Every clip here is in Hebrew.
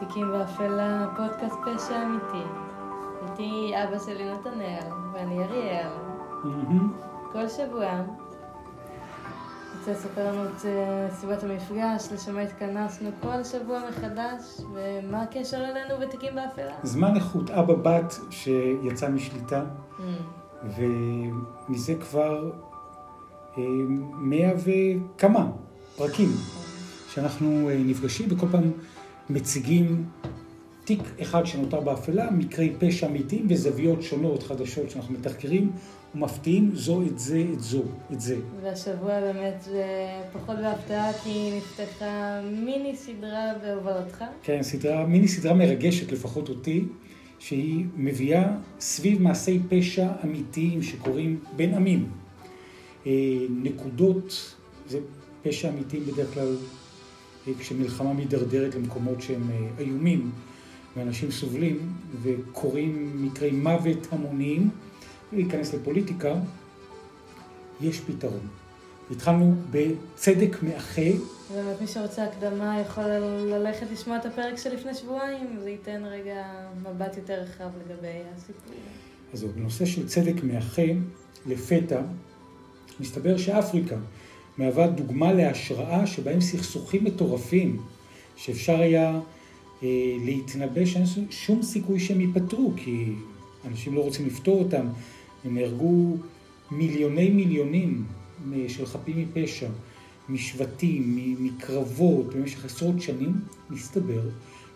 תיקים באפלה, פודקאסט פשע אמיתי. איתי אבא שלי נתנאל, ואני אריאל. כל שבוע רוצה לספר לנו את סיבת המפגש, לשמה התכנסנו כל שבוע מחדש, ומה הקשר אלינו בתיקים באפלה? זמן איכות אבא-בת שיצא משליטה, ומזה כבר 100 וכמה פרקים שאנחנו נפגשים, וכל פעם מציגים תיק אחד שנותר באפלה, מקרי פשע אמיתיים וזוויות שונות חדשות שאנחנו מתחקרים ומפתיעים זו את זה, את זה. והשבוע באמת זה פחות בהפתעה, כי נפתחה מיני סדרה בהובלתך. כן, מיני סדרה מרגשת לפחות אותי, שהיא מביאה סביב מעשי פשע אמיתיים שקורים בין עמים. נקודות, זה פשע אמיתיים בדרך כלל, כשמלחמה מדרדרת למקומות שהם איומים, ואנשים סובלים, וקוראים מקרי מוות המוניים, להיכנס לפוליטיקה, יש פתרון. התחלנו בצדק מאחה. באמת מי שרוצה הקדמה יכול ללכת לשמוע את הפרק שלפני שבועיים, זה ייתן רגע מבט יותר רחב לגבי הסיפור. אז בנושא של צדק מאחה, לפתע, מסתבר שאפריקה מהווה דוגמה להשראה שבהם סכסוכים מטורפים, שאפשר היה להתנבש, אין שום סיכוי שהם ייפטרו, כי אנשים לא רוצים לפתור אותם, הם נהרגו מיליונים של חפים מפשע, משבטים, מקרבות, במשך עשרות שנים. מסתבר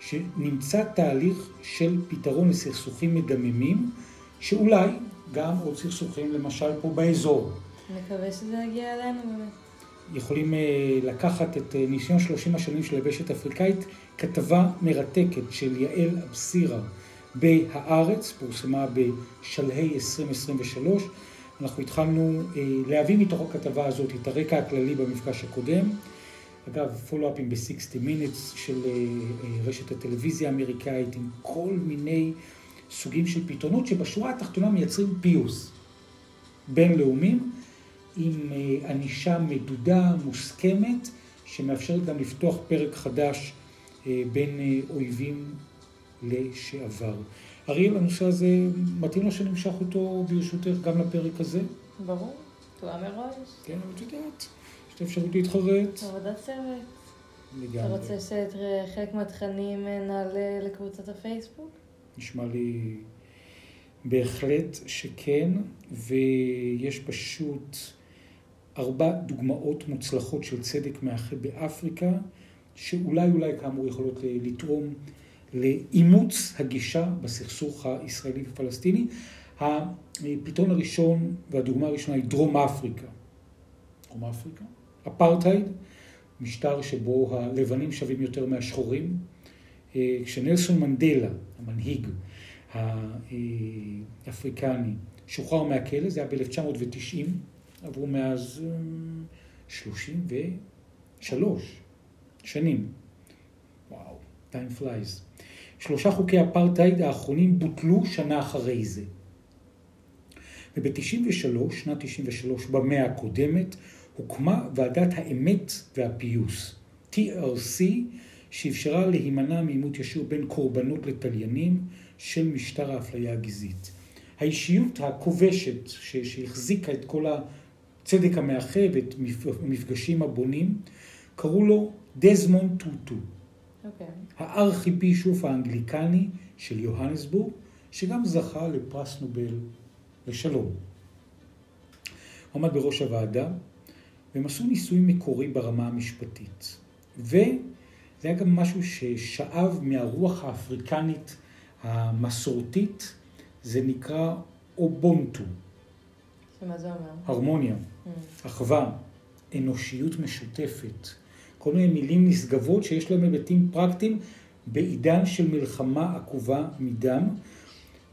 שנמצא תהליך של פתרון לסכסוכים מדממים, שאולי גם עוד סכסוכים למשל פה באזור. מקווה שזה יגיע אלינו באמת. יכולים לקחת את ניסיון 30 השנים של היבשת האפריקאית, כתבה מרתקת של יעל אבסירה בהארץ, פורסמה בשלהי 2023. אנחנו התחלנו להביא מתוך הכתבה הזאת את הרקע הכללי במפגש הקודם. אגב, פולו-אפים ב-60 minutes של רשת הטלוויזיה האמריקאית, עם כל מיני סוגים של פתרונות שבשורה התחתונה מייצרים פיוס בינלאומיים, עם ענישה מדודה, מוסכמת, שמאפשרת גם לפתוח פרק חדש בין אויבים לשעבר. אריאל, הנושא הזה, מתאים לו שנמשך אותו ברשותך גם לפרק הזה? ברור, תואם מראש. כן, אבל יודעת, יש את האפשרות להתחרט. עבודת סרט. לגמרי. אתה רוצה שאת חלק מהתכנים נעלה לקבוצת הפייסבוק? נשמע לי בהחלט שכן, ויש פשוט 4 דוגמאות מוצלחות של צדק מאחה באפריקה, שאולי כאמור יכולות לתרום לאימוץ הגישה בסכסוך הישראלי ופלסטיני. הפתרון הראשון והדוגמה הראשונה היא דרום אפריקה, אפרטהייד, משטר שבו הלבנים שווים יותר מהשחורים. כשנלסון מנדלה, המנהיג האפריקני, שוחרר מהכלא, זה היה ב-1990, עברו מאז 33 שנים. וואו, time flies. 3 חוקי אפרטהייד האחרונים בוטלו שנה אחרי זה. וב-93, שנת 93, במאה הקודמת, הוקמה ועדת האמת והפיוס, TRC, שאפשרה להימנע מעימות ישיר בין קורבנות לתליינים של משטר האפליה הגזעית. האישיות הכובשת שהחזיקה את כל הצדק המאחה ואת המפגשים הבונים, קראו לו דזמונד טוטו. הארכיפישוף האנגליקני של יוהנסבורג, שגם זכה לפרס נובל לשלום. עמד בראש הוועדה, והם עשו ניסויים מקוריים ברמה המשפטית. וזה היה גם משהו ששאב מהרוח האפריקנית המסורתית, זה נקרא אובונטו. שמה זה אומר? הרמוניה, אחווה, אנושיות משותפת. כל מיני מילים נשגבות שיש להם היבטים פרקטיים בעידן של מלחמה עקובה מדם.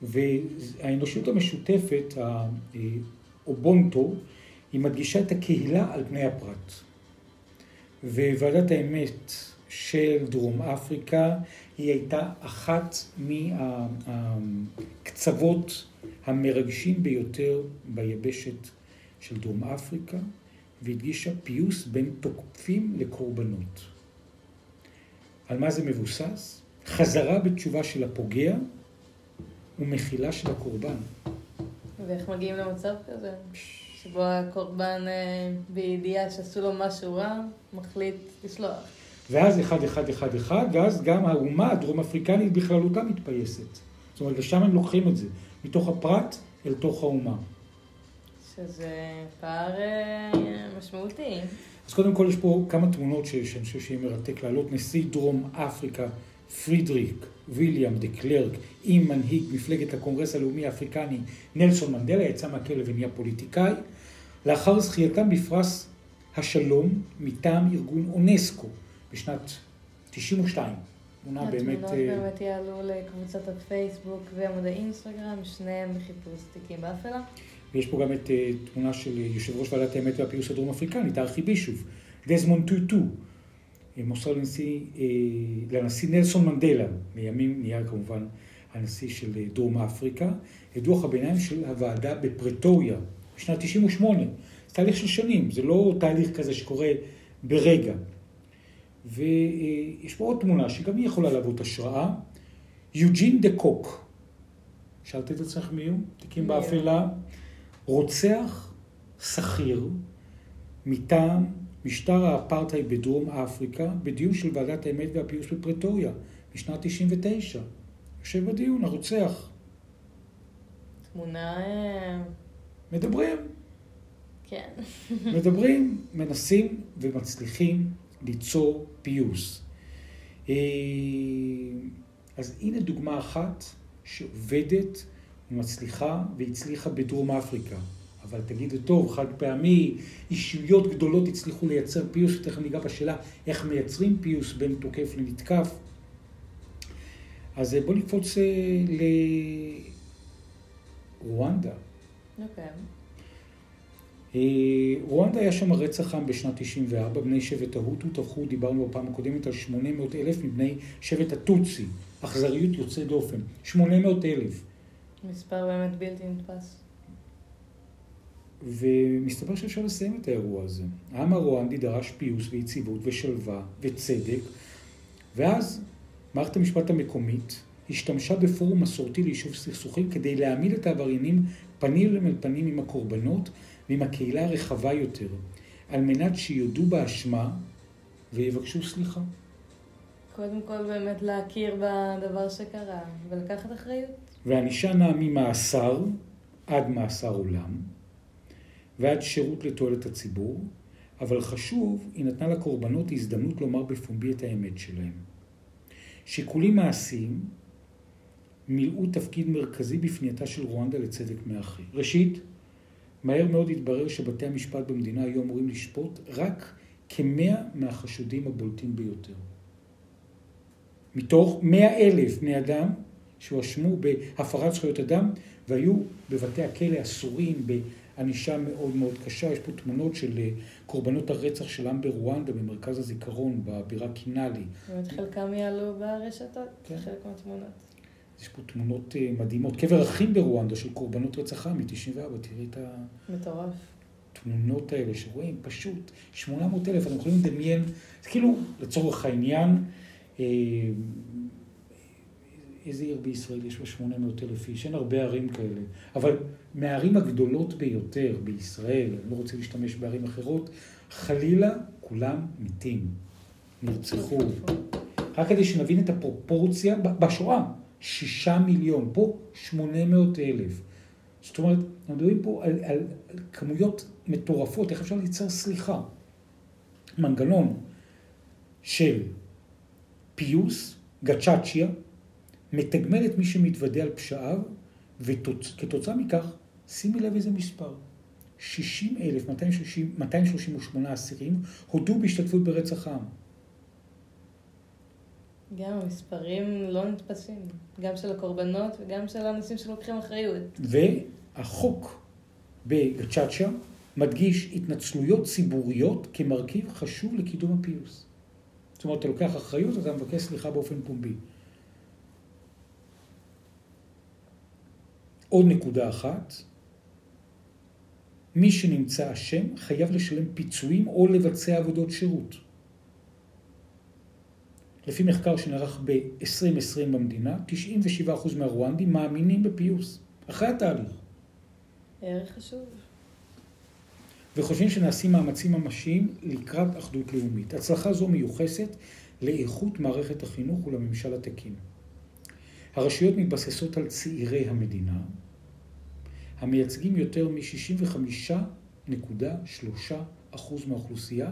והאנושיות המשותפת, האובונטו, היא מדגישה את הקהילה על פני הפרט. וועדת האמת של דרום אפריקה היא הייתה אחת מהקצוות המרגשים ביותר ביבשת של דרום אפריקה, והדגישה פיוס בין תוקפים לקורבנות. על מה זה מבוסס? חזרה בתשובה של הפוגע ומחילה של הקורבן. ואיך מגיעים למצב כזה? שבו הקורבן בידיעה שעשו לו משהו רע, מחליט לשלוח. ואז אחד, אחד, אחד, אחד, ואז גם האומה הדרום אפריקנית בכללותה מתפייסת. זאת אומרת, לשם הם לוקחים את זה, מתוך הפרט אל תוך האומה. שזה פער משמעותי. אז קודם כל יש פה כמה תמונות שאני חושב שהיא מרתק לעלות. נשיא דרום אפריקה, פרידריק וויליאם דה קלרק, עם מנהיג מפלגת הקונגרס הלאומי האפריקני, נלסון מנדלה, יצא מהכלא ונהיה פוליטיקאי, לאחר זכייתם בפרס השלום מטעם ארגון אונסקו בשנת 92. התמונות באמת יעלו לקבוצת הפייסבוק ועמוד האינסטגרם, שניהם בחיפוש תיקים באפלה. ויש פה גם את תמונה של יושב ראש ועדת האמת והפיוס הדרום אפריקנית, הארכיבישוף, דזמונד טוטו, מוסר לנשיא נלסון מנדלה, מימים נהיה כמובן הנשיא של דרום אפריקה, את דוח הביניים של הוועדה בפרטוריה, בשנת 98, זה תהליך של שנים, זה לא תהליך כזה שקורה ברגע. ויש פה עוד תמונה שגם היא יכולה להוות השראה, יוג'ין דה קוק, שאלת את עצמך מי הוא? תיקים באפלה, רוצח שכיר מטעם משטר האפרטהייד בדרום אפריקה בדיון של ועדת האמת והפיוס בפרטוריה בשנת 99. יושב בדיון, הרוצח. תמונה... מדברים. כן. מדברים, מנסים ומצליחים ליצור פיוס. אז הנה דוגמה אחת שעובדת ומצליחה והצליחה בדרום אפריקה. אבל תגידו טוב, חד פעמי, אישיות גדולות הצליחו לייצר פיוס, ותכף ניגע בשאלה איך מייצרים פיוס בין תוקף לנתקף. אז בואו נקפוץ לרואנדה. אוקיי. רואנדה היה שם רצח עם בשנת 94, בני שבט ההוטו טבחו, דיברנו בפעם הקודמת על 800,000 מבני שבט הטוצי, אכזריות יוצאת דופן, 800,000. מספר באמת בלתי נתפס. ומסתבר שאפשר לסיים את האירוע הזה. העם הרואנדי דרש פיוס ויציבות ושלווה וצדק, ואז מערכת המשפט המקומית השתמשה בפורום מסורתי ליישוב סכסוכים כדי להעמיד את העבריינים פנים אל פנים עם הקורבנות ועם הקהילה הרחבה יותר, על מנת שיודו באשמה ויבקשו סליחה. קודם כל באמת להכיר בדבר שקרה ולקחת אחריות. והענישה נעה ממאסר עד מאסר עולם ועד שירות לתועלת הציבור, אבל חשוב, היא נתנה לקורבנות הזדמנות לומר בפומבי את האמת שלהם. שיקולים מעשיים מילאו תפקיד מרכזי בפנייתה של רואנדה לצדק מאחה. ראשית, מהר מאוד התברר שבתי המשפט במדינה היו אמורים לשפוט רק כ100 מהחשודים הבולטים ביותר. מתוך 100,000 בני אדם שהואשמו בהפרת זכויות אדם, והיו בבתי הכלא הסורים בענישה מאוד מאוד קשה. יש פה תמונות של קורבנות הרצח של עם ברואנדה במרכז הזיכרון, בבירה קינאלי. באמת חלקם יעלו ברשתות, כן. חלק מהתמונות. יש פה תמונות מדהימות. קבר אחים ברואנדה של קורבנות רצח עם, מ-94, תראי את התמונות האלה שרואים, פשוט 800,000, אנחנו יכולים לדמיין, זה כאילו לצורך העניין, איזה עיר בישראל יש בה 800,000 איש, אין הרבה ערים כאלה, אבל מהערים הגדולות ביותר בישראל, אני לא רוצה להשתמש בערים אחרות, חלילה כולם מתים, נרצחו. רק כדי שנבין את הפרופורציה, בשואה, 6 מיליון, פה 800,000. זאת אומרת, אנחנו מדברים פה על כמויות מטורפות, איך אפשר ליצר סליחה? מנגנון של פיוס, גצ'אצ'יה, מתגמל את מי שמתוודא על פשעיו, וכתוצאה מכך, שימי לב איזה מספר, 60,238 אסירים הודו בהשתתפות ברצח העם. גם המספרים לא נתפסים, גם של הקורבנות וגם של האנשים שלוקחים אחריות. והחוק בגצ'אצ'יה מדגיש התנצלויות ציבוריות כמרכיב חשוב לקידום הפיוס. זאת אומרת, אתה לוקח אחריות, אתה מבקש סליחה באופן פומבי. עוד נקודה אחת, מי שנמצא אשם חייב לשלם פיצויים או לבצע עבודות שירות. לפי מחקר שנערך ב-2020 במדינה, 97% מהרואנדים מאמינים בפיוס, אחרי התהליך. ערך חשוב. וחושבים שנעשים מאמצים ממשיים לקראת אחדות לאומית. הצלחה זו מיוחסת לאיכות מערכת החינוך ולממשל התקין. הרשויות מתבססות על צעירי המדינה, המייצגים יותר מ-65.3% מהאוכלוסייה,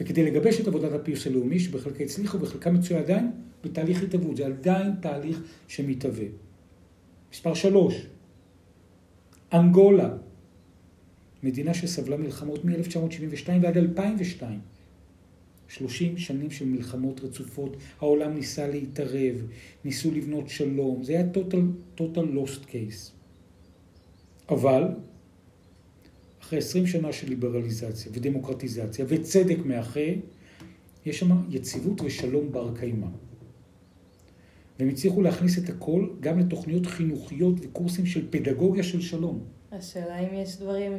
וכדי לגבש את עבודת הפיוס הלאומי, שבחלקה הצליחו ובחלקה מצויה עדיין בתהליך התהוות. זה עדיין תהליך שמתהווה. מספר 3, אנגולה, מדינה שסבלה מלחמות מ-1972 ועד 2002. 30 שנים של מלחמות רצופות, העולם ניסה להתערב, ניסו לבנות שלום, זה היה total lost case. אבל אחרי 20 שנה של ליברליזציה ודמוקרטיזציה וצדק מאחה, יש שם יציבות ושלום בר קיימא. והם הצליחו להכניס את הכל גם לתוכניות חינוכיות וקורסים של פדגוגיה של שלום. השאלה אם יש דברים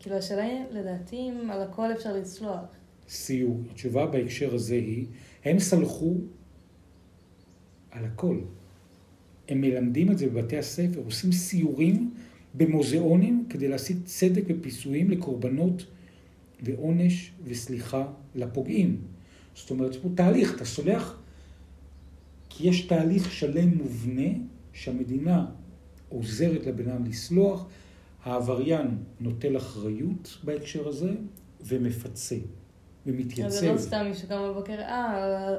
כאילו השאלה היא לדעתי אם על הכל אפשר לצלוח. סיור. התשובה בהקשר הזה היא, הם סלחו על הכל. הם מלמדים את זה בבתי הספר, עושים סיורים במוזיאונים כדי להשיג צדק ופיסויים לקורבנות ועונש וסליחה לפוגעים. זאת אומרת, פה תהליך, אתה סולח, כי יש תהליך שלם מובנה שהמדינה עוזרת לבינם לסלוח, העבריין נוטל אחריות בהקשר הזה ומפצה. ומתייצב. זה לא סתם מישהו קם בבוקר,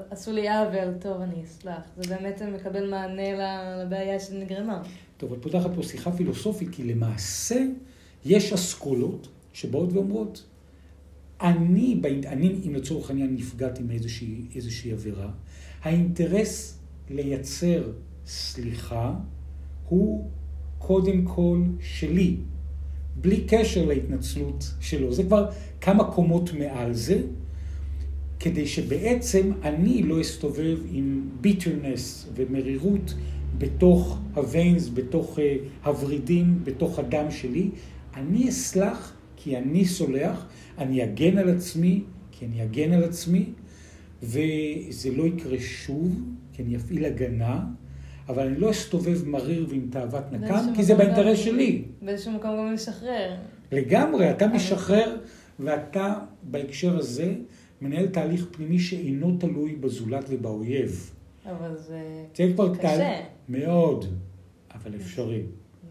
עשו לי עוול, טוב, אני אסלח. זה באמת מקבל מענה לבעיה שנגרמה. טוב, את פותחת פה שיחה פילוסופית, כי למעשה יש אסכולות שבאות ואומרות, אני אם לצורך העניין נפגעתי מאיזושהי עבירה, האינטרס לייצר סליחה הוא קודם כל שלי. בלי קשר להתנצלות שלו. זה כבר כמה קומות מעל זה, כדי שבעצם אני לא אסתובב עם bitterness ומרירות בתוך הוויינס, בתוך הורידים, בתוך הדם שלי. אני אסלח כי אני סולח, אני אגן על עצמי כי אני אגן על עצמי, וזה לא יקרה שוב כי אני אפעיל הגנה, אבל אני לא אסתובב מריר ועם תאוות נקם, כי זה באינטרס שלי. באיזשהו מקום גם משחרר. לגמרי, אתה משחרר, ואתה בהקשר הזה מנהל תהליך פנימי שאינו תלוי בזולת ובאויב. אבל זה קשה. מאוד, אבל אפשרי.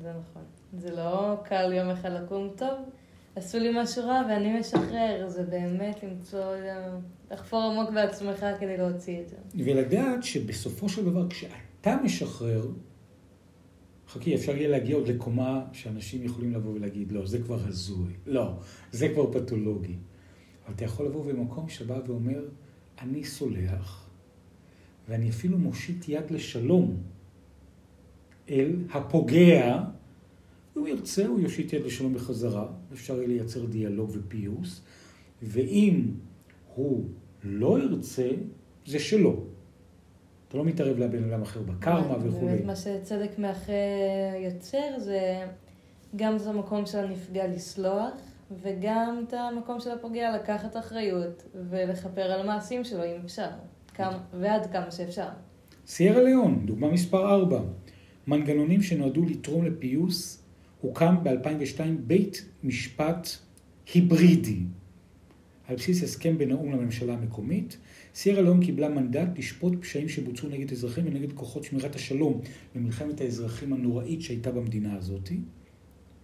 זה נכון. זה לא קל יום אחד לקום טוב, עשו לי משהו רע ואני משחרר. זה באמת למצוא, לחפור עמוק בעצמך כדי להוציא את זה. ולדעת שבסופו של דבר, אתה משחרר, חכי, אפשר יהיה להגיע עוד לקומה שאנשים יכולים לבוא ולהגיד, לא, זה כבר הזוי, לא, זה כבר פתולוגי. אבל אתה יכול לבוא במקום שבא ואומר, אני סולח, ואני אפילו מושיט יד לשלום אל הפוגע, הוא ירצה, הוא יושיט יד לשלום בחזרה, אפשר יהיה לייצר דיאלוג ופיוס, ואם הוא לא ירצה, זה שלו. אתה לא מתערב לבן אדם אחר בקרמה וכו'. באמת מה שצדק מאחה יוצר זה גם זה המקום של הנפגע לסלוח, וגם את המקום של הפוגע לקחת אחריות ולחפר על מעשים שלו אם אפשר, ועד כמה שאפשר. סיירה ליון, דוגמה מספר 4. מנגנונים שנועדו לתרום לפיוס, הוקם ב-2002 בית משפט היברידי. על בסיס הסכם בין האו"ם לממשלה המקומית, סיירה ליאון קיבלה מנדט לשפוט פשעים שבוצעו נגד אזרחים ונגד כוחות שמירת השלום במלחמת האזרחים הנוראית שהייתה במדינה הזאת.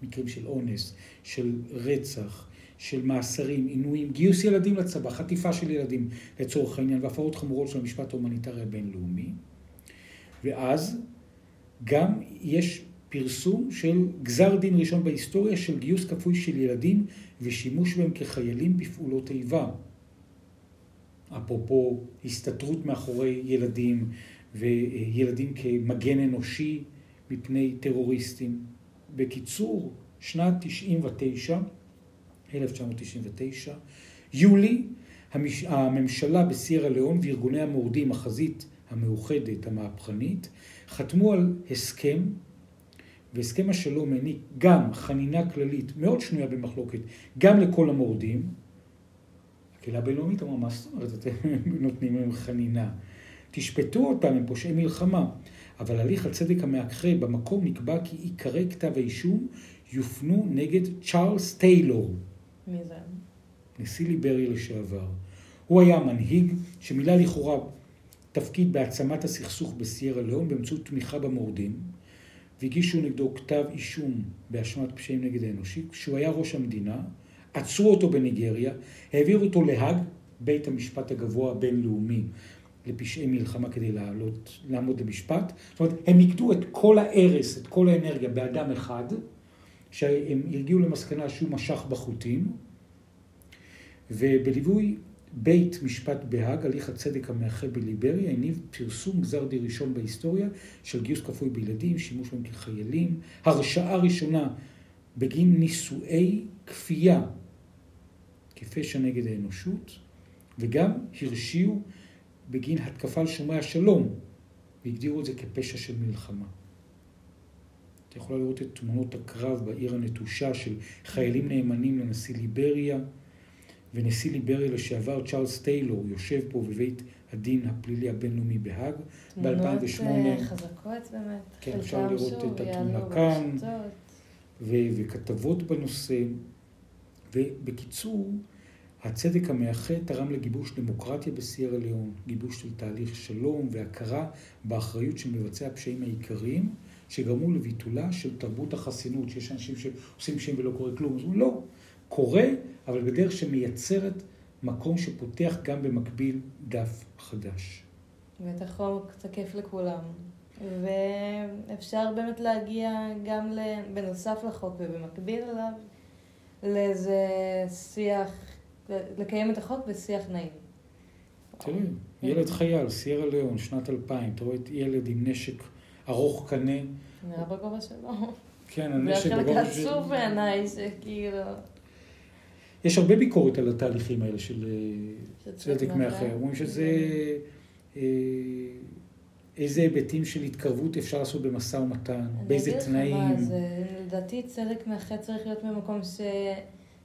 מקרים של אונס, של רצח, של מאסרים, עינויים, גיוס ילדים לצבא, חטיפה של ילדים לצורך העניין, והפרות חמורות של המשפט ההומניטרי הבינלאומי. ואז גם יש פרסום של גזר דין ראשון בהיסטוריה של גיוס כפוי של ילדים ושימוש בהם כחיילים בפעולות איבה. אפרופו הסתתרות מאחורי ילדים וילדים כמגן אנושי מפני טרוריסטים. בקיצור, שנת 1999, יולי, הממשלה בסיירה ליאון וארגוני המורדים, החזית המאוחדת, המהפכנית, חתמו על הסכם, והסכם השלום מעניק גם חנינה כללית מאוד שנויה במחלוקת, גם לכל המורדים. הקהילה הבינלאומית אמרה, מה זאת אומרת? אתם נותנים להם חנינה. תשפטו אותם, הם פושעי מלחמה. אבל הליך הצדק המאחה במקום נקבע כי עיקרי כתב האישום יופנו נגד צ'ארלס טיילור. מי זה? נשיא ליבריה לשעבר. הוא היה מנהיג שמילא לכאורה תפקיד בהעצמת הסכסוך בסיירה לאון באמצעות תמיכה במורדים, והגישו נגדו כתב אישום באשמת פשעים נגד האנושי. כשהוא היה ראש המדינה, עצרו אותו בניגריה, העבירו אותו להאג, בית המשפט הגבוה הבינלאומי, לפשעי מלחמה כדי לעמוד למשפט. זאת אומרת, הם יקדו את כל הערס, את כל האנרגיה באדם אחד, שהם הרגיעו למסקנה שהוא משך בחוטים, ובליווי בית משפט בהאג, הליך הצדק המאחה בליבריה, הניב פרסום גזר דין ראשון בהיסטוריה של גיוס כפוי בילדים, שימוש בהם כחיילים, הרשעה ראשונה בגין נישואי כפייה כפשע נגד האנושות, וגם הרשיעו בגין התקפה על שומרי השלום, והגדירו את זה כפשע של מלחמה. אתה יכולה לראות את תמונות הקרב בעיר הנטושה של חיילים נאמנים לנשיא ליבריה, ונשיא ליבריה לשעבר צ'ארלס טיילור יושב פה בבית הדין הפלילי הבינלאומי בהאג. ב-2008... תמונות חזקות באמת. כן, אפשר לראות את התמונה כאן, וכתבות בנושא. ובקיצור, הצדק המאחה תרם לגיבוש דמוקרטיה בסיירה לאון, גיבוש של תהליך שלום והכרה באחריות שמבצע הפשעים העיקריים, שגרמו לביטולה של תרבות החסינות, שיש אנשים שעושים פשעים ולא קורה כלום, אז הוא לא. קורה, אבל בדרך שמייצרת מקום שפותח גם במקביל דף חדש. ואת החוק תקף לכולם. ואפשר באמת להגיע גם בנוסף לחוק ובמקביל אליו, לאיזה שיח, לקיים את החוק בשיח נעים. תראי, ילד חייל, סיירה לאון, שנת 2000, אתה רואה את ילד עם נשק ארוך קנה. נראה בגובה שלו. כן, הנשק בגובה שלו. והחלק עצוב בעיניי שכאילו... יש הרבה ביקורת על התהליכים האלה של צדק מאחה. אומרים שזה איזה היבטים של התקרבות אפשר לעשות במשא ומתן, באיזה תנאים. לדעתי צדק מאחה צריך להיות במקום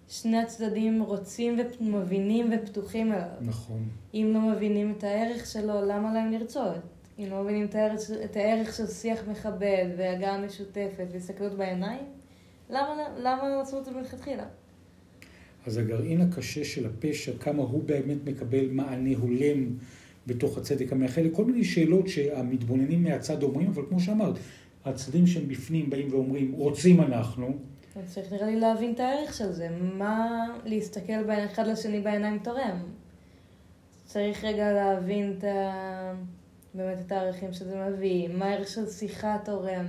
ששני הצדדים רוצים ומבינים ופתוחים אליו. נכון. אם לא מבינים את הערך שלו, למה להם לרצות? אם לא מבינים את הערך של שיח מכבד והגעה משותפת והסתכלות בעיניים, למה לעשות את זה מלכתחילה? אז הגרעין הקשה של הפשע, כמה הוא באמת מקבל מענה הולם בתוך הצדק המאחה, לכל מיני שאלות שהמתבוננים מהצד אומרים, אבל כמו שאמרת, הצדדים שהם בפנים באים ואומרים, רוצים אנחנו. אז צריך נראה לי להבין את הערך של זה, מה להסתכל אחד לשני בעיניים תורם. צריך רגע להבין באמת את הערכים שזה מביא, מה הערך של שיחה תורם.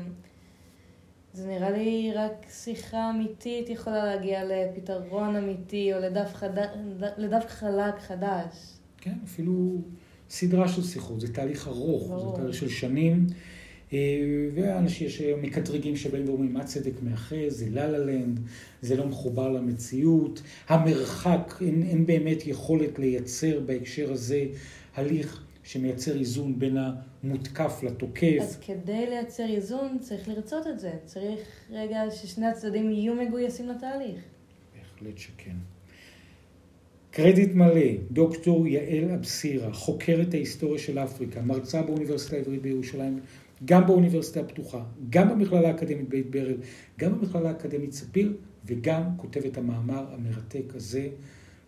זה נראה לי רק שיחה אמיתית יכולה להגיע לפתרון אמיתי או לדף חלק חדש. כן, אפילו סדרה של שיחות, זה תהליך ארוך, זה תהליך של שנים, ואנשים יש מקטרגים שבאים ואומרים, מה צדק מאחה, זה לללנד, זה לא מחובר למציאות, המרחק, אין באמת יכולת לייצר בהקשר הזה הליך שמייצר איזון בין המותקף לתוקף. אז כדי לייצר איזון צריך לרצות את זה. צריך רגע ששני הצדדים יהיו מגויסים לתהליך. בהחלט שכן. קרדיט מלא, דוקטור יעל אבסירה, חוקרת ההיסטוריה של אפריקה, מרצה באוניברסיטה העברית בירושלים, גם באוניברסיטה הפתוחה, גם במכללה האקדמית בית ברל, גם במכללה האקדמית ספיר, וגם כותבת המאמר המרתק הזה,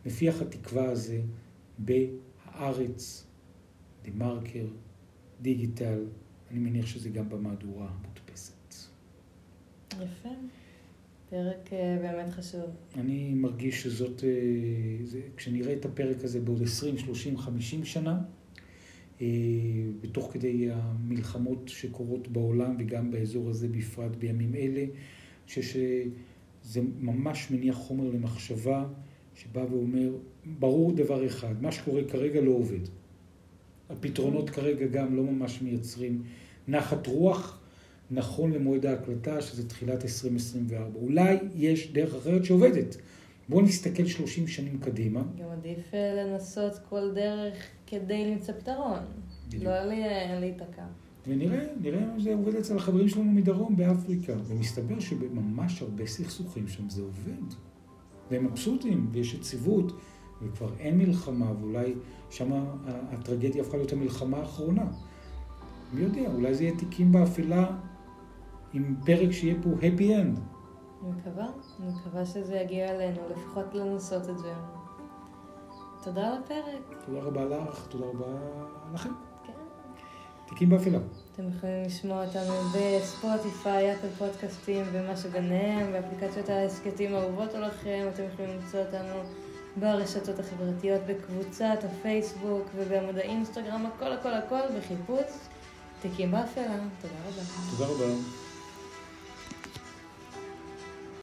מפיח התקווה הזה, בהארץ. דימרקר, דיגיטל, אני מניח שזה גם במהדורה המודפסת. יפה, פרק באמת חשוב. אני מרגיש שזאת, כשנראה את הפרק הזה בעוד 20, 30, 50 שנה, בתוך כדי המלחמות שקורות בעולם וגם באזור הזה בפרט בימים אלה, שזה ממש מניח חומר למחשבה שבא ואומר, ברור דבר אחד, מה שקורה כרגע לא עובד. הפתרונות כרגע גם לא ממש מייצרים נחת רוח, נכון למועד ההקלטה, שזה תחילת 2024. אולי יש דרך אחרת שעובדת. בואו נסתכל 30 שנים קדימה. גם עדיף לנסות כל דרך כדי למצוא פתרון. לא להיתקע. ונראה אם זה עובד אצל החברים שלנו מדרום באפריקה. ומסתבר שממש הרבה סכסוכים שם זה עובד. והם מבסוטים, ויש יציבות, וכבר אין מלחמה, ואולי שם הטרגדיה הפכה להיות המלחמה האחרונה. מי יודע, אולי זה יהיה תיקים באפלה עם פרק שיהיה פה happy end. אני מקווה שזה יגיע אלינו, לפחות לנסות את זה. תודה על הפרק. תודה רבה לך, תודה רבה לכם. כן. תיקים באפלה. אתם יכולים לשמוע אותנו בספוטיפיי, אפל פודקאסטים ומה שביניהם, באפליקציות ההסכתים האהובות עליכם, אתם יכולים למצוא אותנו ברשתות החברתיות, בקבוצת הפייסבוק ובעמוד האינסטגרם, הכל בחיפוש תיקים באפלה. תודה רבה.